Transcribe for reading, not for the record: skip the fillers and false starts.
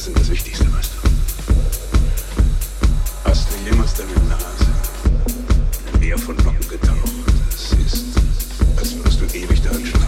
Haare sind das Wichtigste, weißt du. Hast du jemals damit eine Nase in Meer von Locken getaucht? Es ist, als würdest du ewig daran schlafen.